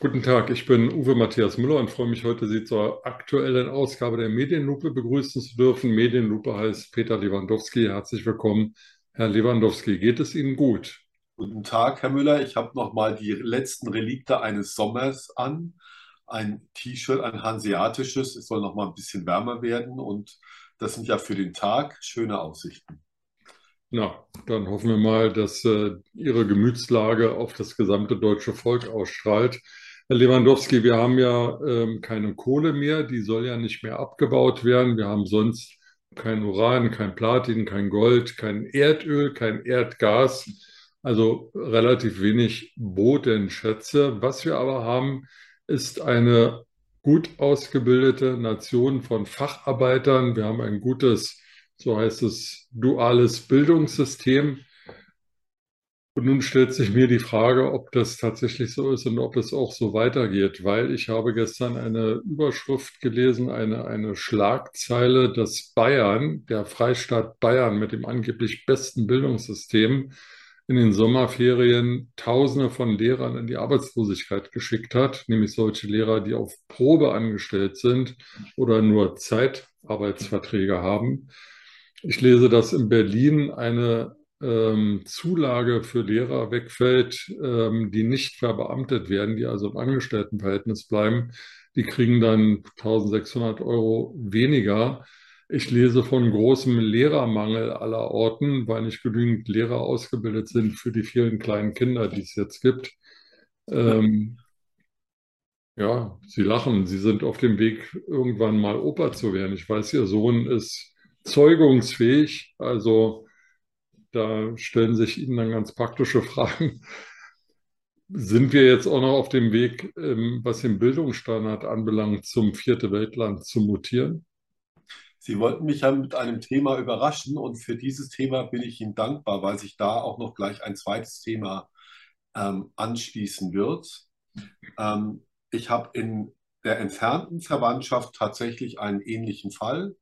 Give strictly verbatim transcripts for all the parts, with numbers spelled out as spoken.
Guten Tag, ich bin Uwe Matthias Müller und freue mich heute, Sie zur aktuellen Ausgabe der Medienlupe begrüßen zu dürfen. Medienlupe heißt Peter Lewandowski. Herzlich willkommen, Herr Lewandowski. Geht es Ihnen gut? Guten Tag, Herr Müller. Ich habe nochmal die letzten Relikte eines Sommers an. Ein T-Shirt, ein hanseatisches. Es soll nochmal ein bisschen wärmer werden und das sind ja für den Tag schöne Aussichten. Na, dann hoffen wir mal, dass äh, Ihre Gemütslage auf das gesamte deutsche Volk ausstrahlt. Herr Lewandowski, wir haben ja ähm, keine Kohle mehr, die soll ja nicht mehr abgebaut werden. Wir haben sonst kein Uran, kein Platin, kein Gold, kein Erdöl, kein Erdgas, also relativ wenig Bodenschätze. Was wir aber haben, ist eine gut ausgebildete Nation von Facharbeitern. Wir haben ein gutes, so heißt es, duales Bildungssystem. Und nun stellt sich mir die Frage, ob das tatsächlich so ist und ob es auch so weitergeht, weil ich habe gestern eine Überschrift gelesen, eine, eine Schlagzeile, dass Bayern, der Freistaat Bayern mit dem angeblich besten Bildungssystem, in den Sommerferien Tausende von Lehrern in die Arbeitslosigkeit geschickt hat, nämlich solche Lehrer, die auf Probe angestellt sind oder nur Zeitarbeitsverträge haben. Ich lese, dass in Berlin eine Ähm, Zulage für Lehrer wegfällt, ähm, die nicht verbeamtet werden, die also im Angestelltenverhältnis bleiben, die kriegen dann eintausendsechshundert Euro weniger. Ich lese von großem Lehrermangel aller Orten, weil nicht genügend Lehrer ausgebildet sind für die vielen kleinen Kinder, die es jetzt gibt. Ähm, ja, Sie lachen, Sie sind auf dem Weg, irgendwann mal Opa zu werden. Ich weiß, Ihr Sohn ist zeugungsfähig, also da stellen sich Ihnen dann ganz praktische Fragen. Sind wir jetzt auch noch auf dem Weg, was den Bildungsstandard anbelangt, zum vierten Weltland zu mutieren? Sie wollten mich ja mit einem Thema überraschen und für dieses Thema bin ich Ihnen dankbar, weil sich da auch noch gleich ein zweites Thema ähm, anschließen wird. Ähm, ich habe in der entfernten Verwandtschaft tatsächlich einen ähnlichen Fall.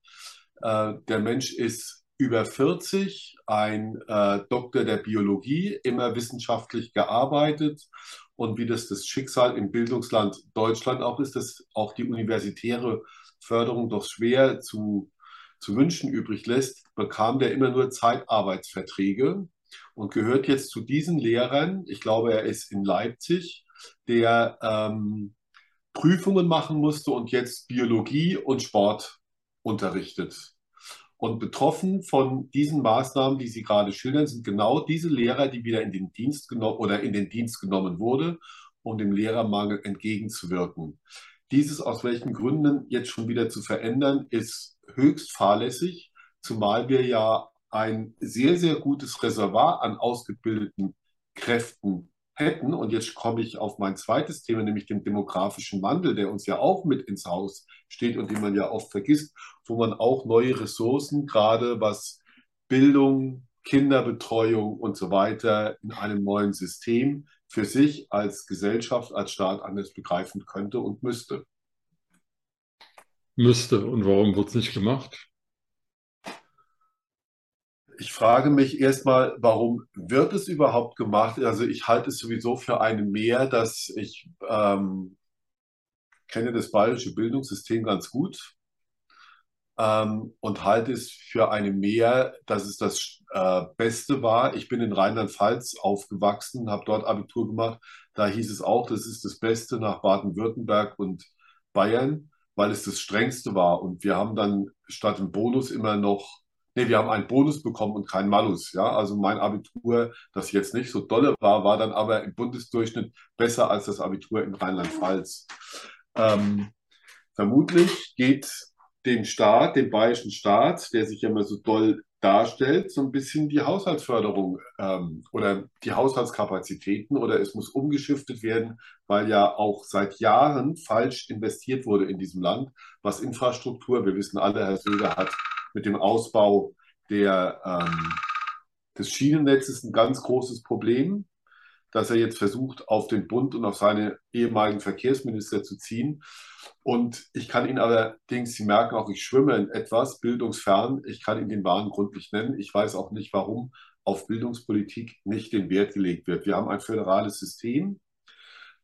Äh, der Mensch ist über vierzig, ein äh, Doktor der Biologie, immer wissenschaftlich gearbeitet und wie das das Schicksal im Bildungsland Deutschland auch ist, dass auch die universitäre Förderung doch schwer zu, zu wünschen übrig lässt, bekam der immer nur Zeitarbeitsverträge und gehört jetzt zu diesen Lehrern, ich glaube, er ist in Leipzig, der ähm, Prüfungen machen musste und jetzt Biologie und Sport unterrichtet. Und betroffen von diesen Maßnahmen, die Sie gerade schildern, sind genau diese Lehrer, die wieder in den Dienst genommen oder in den Dienst genommen wurde, um dem Lehrermangel entgegenzuwirken. Dieses aus welchen Gründen jetzt schon wieder zu verändern, ist höchst fahrlässig, zumal wir ja ein sehr, sehr gutes Reservoir an ausgebildeten Kräften hätten. Und jetzt komme ich auf mein zweites Thema, nämlich den demografischen Wandel, der uns ja auch mit ins Haus steht und den man ja oft vergisst, wo man auch neue Ressourcen, gerade was Bildung, Kinderbetreuung und so weiter in einem neuen System für sich als Gesellschaft, als Staat anders begreifen könnte und müsste. Müsste. Und warum wird es nicht gemacht? Ich frage mich erstmal, warum wird es überhaupt gemacht? Also ich halte es sowieso für einen Mehr, dass ich ähm, kenne das bayerische Bildungssystem ganz gut ähm, und halte es für einen Mehr, dass es das äh, Beste war. Ich bin in Rheinland-Pfalz aufgewachsen, habe dort Abitur gemacht. Da hieß es auch, das ist das Beste nach Baden-Württemberg und Bayern, weil es das Strengste war. Und wir haben dann statt dem Bonus immer noch Nee, wir haben einen Bonus bekommen und keinen Malus. Ja? Also mein Abitur, das jetzt nicht so dolle war, war dann aber im Bundesdurchschnitt besser als das Abitur in Rheinland-Pfalz. Ähm, vermutlich geht dem Staat, dem bayerischen Staat, der sich ja immer so doll darstellt, so ein bisschen die Haushaltsförderung ähm, oder die Haushaltskapazitäten oder es muss umgeschiftet werden, weil ja auch seit Jahren falsch investiert wurde in diesem Land, was Infrastruktur, wir wissen alle, Herr Söder hat mit dem Ausbau der, ähm, des Schienennetzes ein ganz großes Problem, dass er jetzt versucht, auf den Bund und auf seine ehemaligen Verkehrsminister zu ziehen. Und ich kann Ihnen allerdings, Sie merken auch, ich schwimme in etwas bildungsfern, ich kann Ihnen den wahren Grund nicht nennen. Ich weiß auch nicht, warum auf Bildungspolitik nicht den Wert gelegt wird. Wir haben ein föderales System,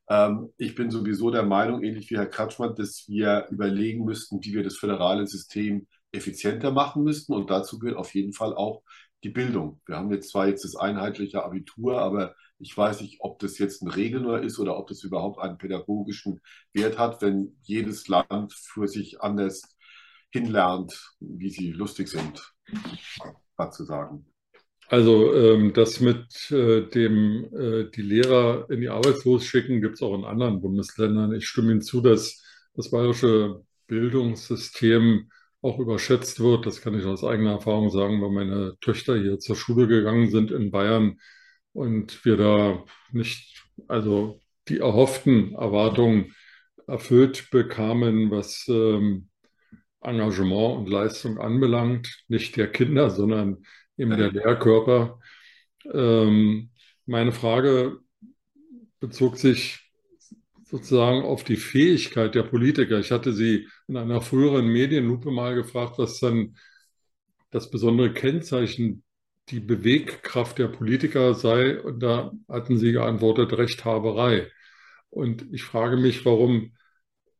Ähm, ich bin sowieso der Meinung, ähnlich wie Herr Kratschmann, dass wir überlegen müssten, wie wir das föderale System effizienter machen müssten. Und dazu gehört auf jeden Fall auch die Bildung. Wir haben jetzt zwar jetzt das einheitliche Abitur, aber ich weiß nicht, ob das jetzt ein Regeln ist oder ob das überhaupt einen pädagogischen Wert hat, wenn jedes Land für sich anders hinlernt, wie sie lustig sind, was zu sagen. Also ähm, das mit äh, dem äh, die Lehrer in die Arbeitslos schicken, gibt es auch in anderen Bundesländern. Ich stimme Ihnen zu, dass das bayerische Bildungssystem auch überschätzt wird. Das kann ich aus eigener Erfahrung sagen, weil meine Töchter hier zur Schule gegangen sind in Bayern und wir da nicht, also die erhofften Erwartungen erfüllt bekamen, was ähm, Engagement und Leistung anbelangt. Nicht der Kinder, sondern eben der Lehrkörper. Ähm, meine Frage bezog sich sozusagen auf die Fähigkeit der Politiker. Ich hatte Sie in einer früheren Medienlupe mal gefragt, was dann das besondere Kennzeichen, die Bewegkraft der Politiker sei. Und da hatten Sie geantwortet, Rechthaberei. Und ich frage mich, warum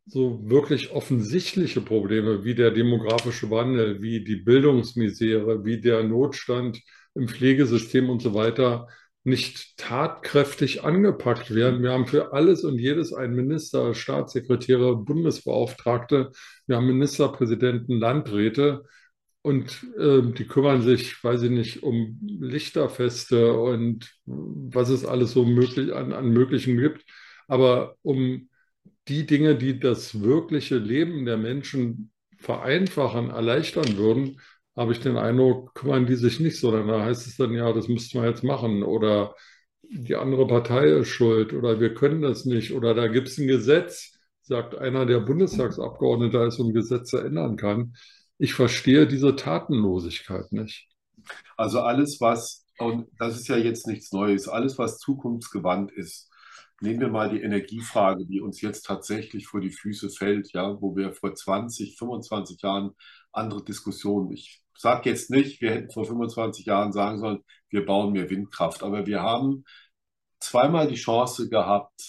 so wirklich offensichtliche Probleme wie der demografische Wandel, wie die Bildungsmisere, wie der Notstand im Pflegesystem und so weiter nicht tatkräftig angepackt werden. Wir haben für alles und jedes einen Minister, Staatssekretäre, Bundesbeauftragte, wir haben Ministerpräsidenten, Landräte und äh, die kümmern sich, weiß ich nicht, um Lichterfeste und was es alles so möglich an, an Möglichen gibt. Aber um die Dinge, die das wirkliche Leben der Menschen vereinfachen, erleichtern würden, habe ich den Eindruck, kümmern die sich nicht so. Dann heißt es dann, ja, das müssten wir jetzt machen oder die andere Partei ist schuld oder wir können das nicht oder da gibt es ein Gesetz, sagt einer der Bundestagsabgeordneten, da ist so ein Gesetz ändern kann. Ich verstehe diese Tatenlosigkeit nicht. Also alles, was, und das ist ja jetzt nichts Neues, alles, was zukunftsgewandt ist. Nehmen wir mal die Energiefrage, die uns jetzt tatsächlich vor die Füße fällt, ja, wo wir vor zwanzig, fünfundzwanzig Jahren andere Diskussionen, ich sage jetzt nicht, wir hätten vor fünfundzwanzig Jahren sagen sollen, wir bauen mehr Windkraft, aber wir haben zweimal die Chance gehabt,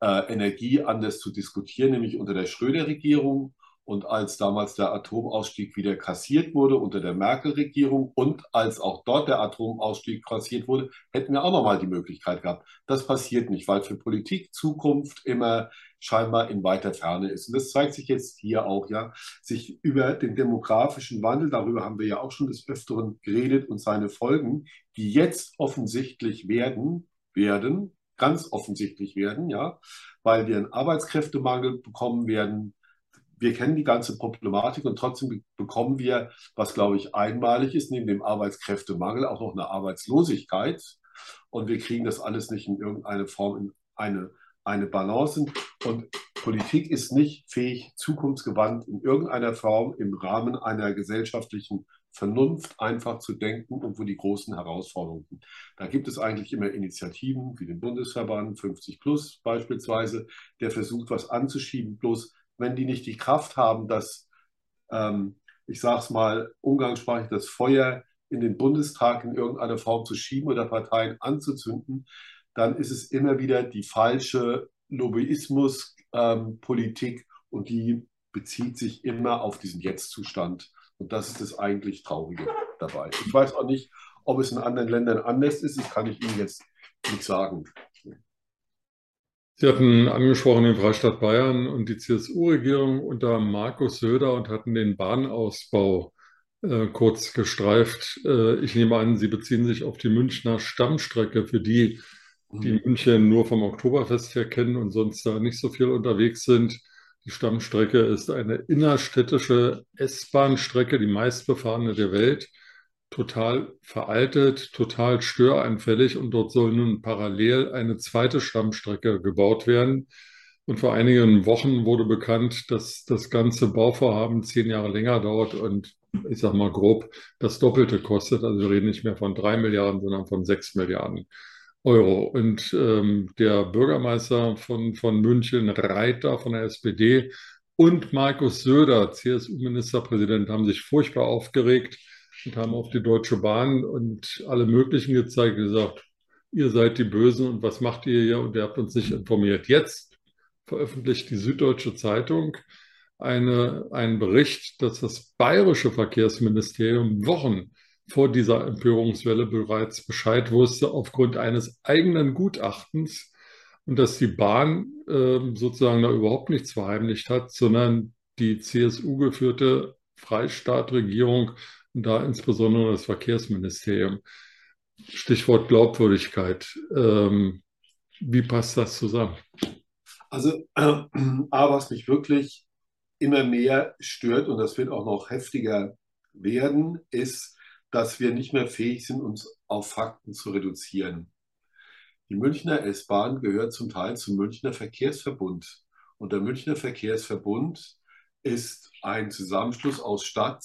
äh, Energie anders zu diskutieren, nämlich unter der Schröder-Regierung und als damals der Atomausstieg wieder kassiert wurde, unter der Merkel-Regierung und als auch dort der Atomausstieg kassiert wurde, hätten wir auch nochmal die Möglichkeit gehabt. Das passiert nicht, weil für Politik Zukunft immer scheinbar in weiter Ferne ist. Und das zeigt sich jetzt hier auch, ja, sich über den demografischen Wandel, darüber haben wir ja auch schon des Öfteren geredet und seine Folgen, die jetzt offensichtlich werden, werden, ganz offensichtlich werden, ja, weil wir einen Arbeitskräftemangel bekommen werden. Wir kennen die ganze Problematik und trotzdem bekommen wir, was glaube ich einmalig ist, neben dem Arbeitskräftemangel auch noch eine Arbeitslosigkeit und wir kriegen das alles nicht in irgendeine Form, in eine, eine Balance und Politik ist nicht fähig, zukunftsgewandt in irgendeiner Form im Rahmen einer gesellschaftlichen Vernunft einfach zu denken und wo die großen Herausforderungen sind. Da gibt es eigentlich immer Initiativen wie den Bundesverband fünfzig Plus beispielsweise, der versucht, was anzuschieben, bloß wenn die nicht die Kraft haben, das, ähm, ich sage es mal umgangssprachlich, das Feuer in den Bundestag in irgendeiner Form zu schieben oder Parteien anzuzünden, dann ist es immer wieder die falsche Lobbyismuspolitik ähm, und die bezieht sich immer auf diesen Jetzt-Zustand. Und das ist das eigentlich Traurige dabei. Ich weiß auch nicht, ob es in anderen Ländern anders ist, das kann ich Ihnen jetzt nicht sagen. Sie hatten angesprochen den Freistaat Bayern und die C S U-Regierung unter Markus Söder und hatten den Bahnausbau äh, kurz gestreift. Äh, ich nehme an, Sie beziehen sich auf die Münchner Stammstrecke, für die, die München nur vom Oktoberfest her kennen und sonst da nicht so viel unterwegs sind. Die Stammstrecke ist eine innerstädtische S-Bahn-Strecke, die meistbefahrene der Welt, total veraltet, total störanfällig und dort soll nun parallel eine zweite Stammstrecke gebaut werden. Und vor einigen Wochen wurde bekannt, dass das ganze Bauvorhaben zehn Jahre länger dauert und ich sage mal grob das Doppelte kostet. Also wir reden nicht mehr von drei Milliarden, sondern von sechs Milliarden Euro. Und ähm, der Bürgermeister von, von München, Reiter von der S P D und Markus Söder, C S U-Ministerpräsident, haben sich furchtbar aufgeregt und haben auf die Deutsche Bahn und alle möglichen gezeigt, gesagt, ihr seid die Bösen und was macht ihr hier und ihr habt uns nicht informiert. Jetzt veröffentlicht die Süddeutsche Zeitung eine, einen Bericht, dass das bayerische Verkehrsministerium Wochen vor dieser Empörungswelle bereits Bescheid wusste aufgrund eines eigenen Gutachtens und dass die Bahn äh, sozusagen da überhaupt nichts verheimlicht hat, sondern die C S U-geführte Freistaat-Regierung und da insbesondere das Verkehrsministerium. Stichwort Glaubwürdigkeit. Ähm, wie passt das zusammen? Also, äh, aber was mich wirklich immer mehr stört, und das wird auch noch heftiger werden, ist, dass wir nicht mehr fähig sind, uns auf Fakten zu reduzieren. Die Münchner S-Bahn gehört zum Teil zum Münchner Verkehrsverbund. Und der Münchner Verkehrsverbund ist ein Zusammenschluss aus Stadt,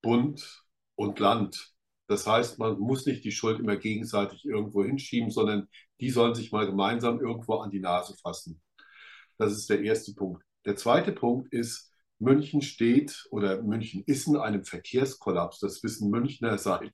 Bund und Land. Das heißt, man muss nicht die Schuld immer gegenseitig irgendwo hinschieben, sondern die sollen sich mal gemeinsam irgendwo an die Nase fassen. Das ist der erste Punkt. Der zweite Punkt ist, München steht oder München ist in einem Verkehrskollaps. Das wissen Münchner seit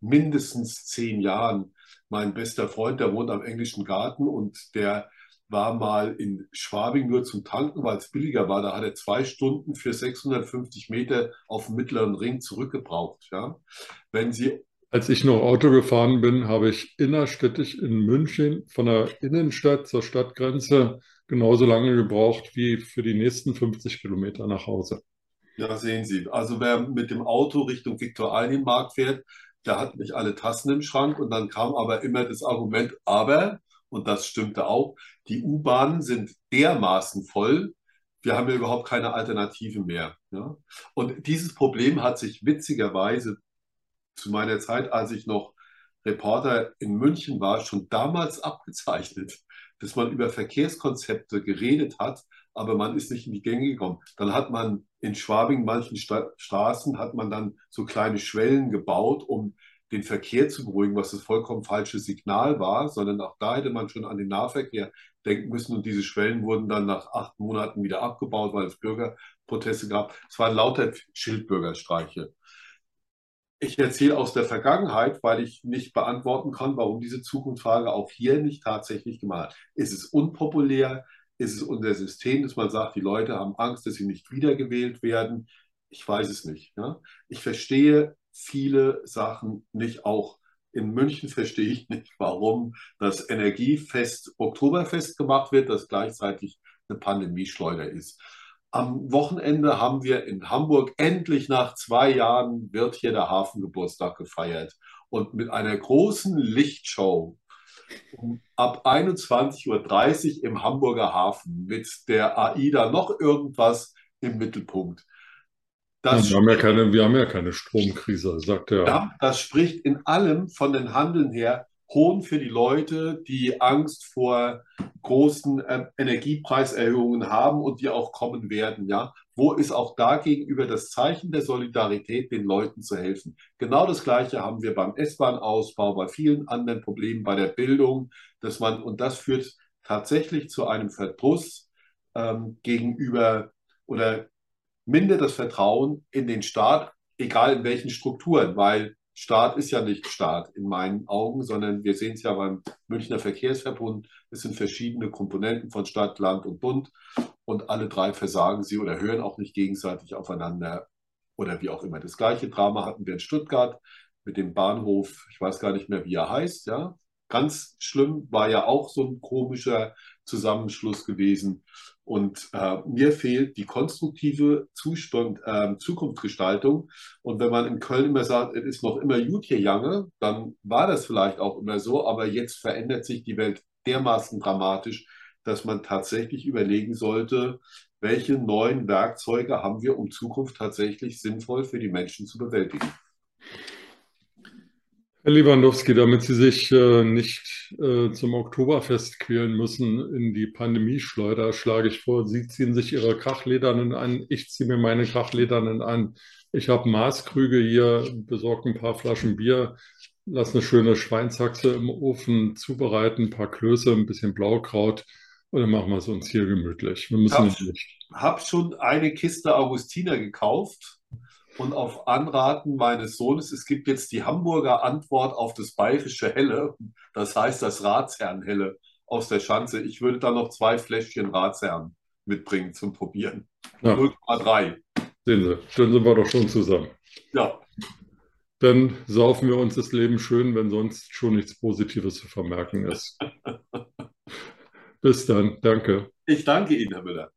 mindestens zehn Jahren. Mein bester Freund, der wohnt am Englischen Garten und der war mal in Schwabing nur zum Tanken, weil es billiger war. Da hat er zwei Stunden für sechshundertfünfzig Meter auf dem mittleren Ring zurückgebraucht. Ja? Wenn Sie Als ich noch Auto gefahren bin, habe ich innerstädtisch in München von der Innenstadt zur Stadtgrenze genauso lange gebraucht wie für die nächsten fünfzig Kilometer nach Hause. Ja, sehen Sie. Also wer mit dem Auto Richtung Viktualienmarkt fährt, der hat nicht alle Tassen im Schrank. Und dann kam aber immer das Argument, aber... Und das stimmte auch. Die U-Bahnen sind dermaßen voll, wir haben ja überhaupt keine Alternative mehr. Ja? Und dieses Problem hat sich witzigerweise zu meiner Zeit, als ich noch Reporter in München war, schon damals abgezeichnet, dass man über Verkehrskonzepte geredet hat, aber man ist nicht in die Gänge gekommen. Dann hat man in Schwabing, manchen Sta- Straßen, hat man dann so kleine Schwellen gebaut, um den Verkehr zu beruhigen, was das vollkommen falsche Signal war, sondern auch da hätte man schon an den Nahverkehr denken müssen und diese Schwellen wurden dann nach acht Monaten wieder abgebaut, weil es Bürgerproteste gab. Es waren lauter Schildbürgerstreiche. Ich erzähle aus der Vergangenheit, weil ich nicht beantworten kann, warum diese Zukunftsfrage auch hier nicht tatsächlich gemacht hat. Ist es unpopulär? Ist es unser System, dass man sagt, die Leute haben Angst, dass sie nicht wiedergewählt werden? Ich weiß es nicht. Ja? Ich verstehe viele Sachen nicht, auch in München verstehe ich nicht, warum das Energiefest Oktoberfest gemacht wird, das gleichzeitig eine Pandemieschleuder ist. Am Wochenende haben wir in Hamburg, endlich nach zwei Jahren, wird hier der Hafengeburtstag gefeiert. Und mit einer großen Lichtshow ab einundzwanzig Uhr dreißig im Hamburger Hafen mit der AIDA noch irgendwas im Mittelpunkt. Das wir, haben ja keine, wir haben ja keine Stromkrise, sagt er. Ja, das spricht in allem von den Handeln her Hohn für die Leute, die Angst vor großen äh, Energiepreiserhöhungen haben und die auch kommen werden. Ja? Wo ist auch da gegenüber das Zeichen der Solidarität, den Leuten zu helfen? Genau das Gleiche haben wir beim S-Bahn-Ausbau, bei vielen anderen Problemen, bei der Bildung, dass man, und das führt tatsächlich zu einem Verdruss ähm, gegenüber oder mindert das Vertrauen in den Staat, egal in welchen Strukturen, weil Staat ist ja nicht Staat in meinen Augen, sondern wir sehen es ja beim Münchner Verkehrsverbund, es sind verschiedene Komponenten von Stadt, Land und Bund und alle drei versagen sie oder hören auch nicht gegenseitig aufeinander oder wie auch immer. Das gleiche Drama hatten wir in Stuttgart mit dem Bahnhof, ich weiß gar nicht mehr, wie er heißt, ja. Ganz schlimm, war ja auch so ein komischer Zusammenschluss gewesen. Und äh, mir fehlt die konstruktive Zustand, äh, Zukunftsgestaltung. Und wenn man in Köln immer sagt, es ist noch immer gut hier Jange, dann war das vielleicht auch immer so. Aber jetzt verändert sich die Welt dermaßen dramatisch, dass man tatsächlich überlegen sollte, welche neuen Werkzeuge haben wir, um Zukunft tatsächlich sinnvoll für die Menschen zu bewältigen. Herr Lewandowski, damit Sie sich äh, nicht äh, zum Oktoberfest quälen müssen in die Pandemieschleuder, schlage ich vor, Sie ziehen sich Ihre Krachledernen an, ich ziehe mir meine Krachledernen an. Ich habe Maßkrüge hier, besorge ein paar Flaschen Bier, lasse eine schöne Schweinshaxe im Ofen zubereiten, ein paar Klöße, ein bisschen Blaukraut und dann machen wir es uns hier gemütlich. Wir müssen hab, nicht. Ich habe schon eine Kiste Augustiner gekauft. und auf Anraten meines Sohnes, es gibt jetzt die Hamburger Antwort auf das bayerische Helle, das heißt das Ratsherrnhelle aus der Schanze. Ich würde da noch zwei Fläschchen Ratsherrn mitbringen zum Probieren. Ja. null Komma drei. Sehen Sie, dann sind wir doch schon zusammen. Ja. Dann saufen wir uns das Leben schön, wenn sonst schon nichts Positives zu vermerken ist. Bis dann, danke. Ich danke Ihnen, Herr Müller.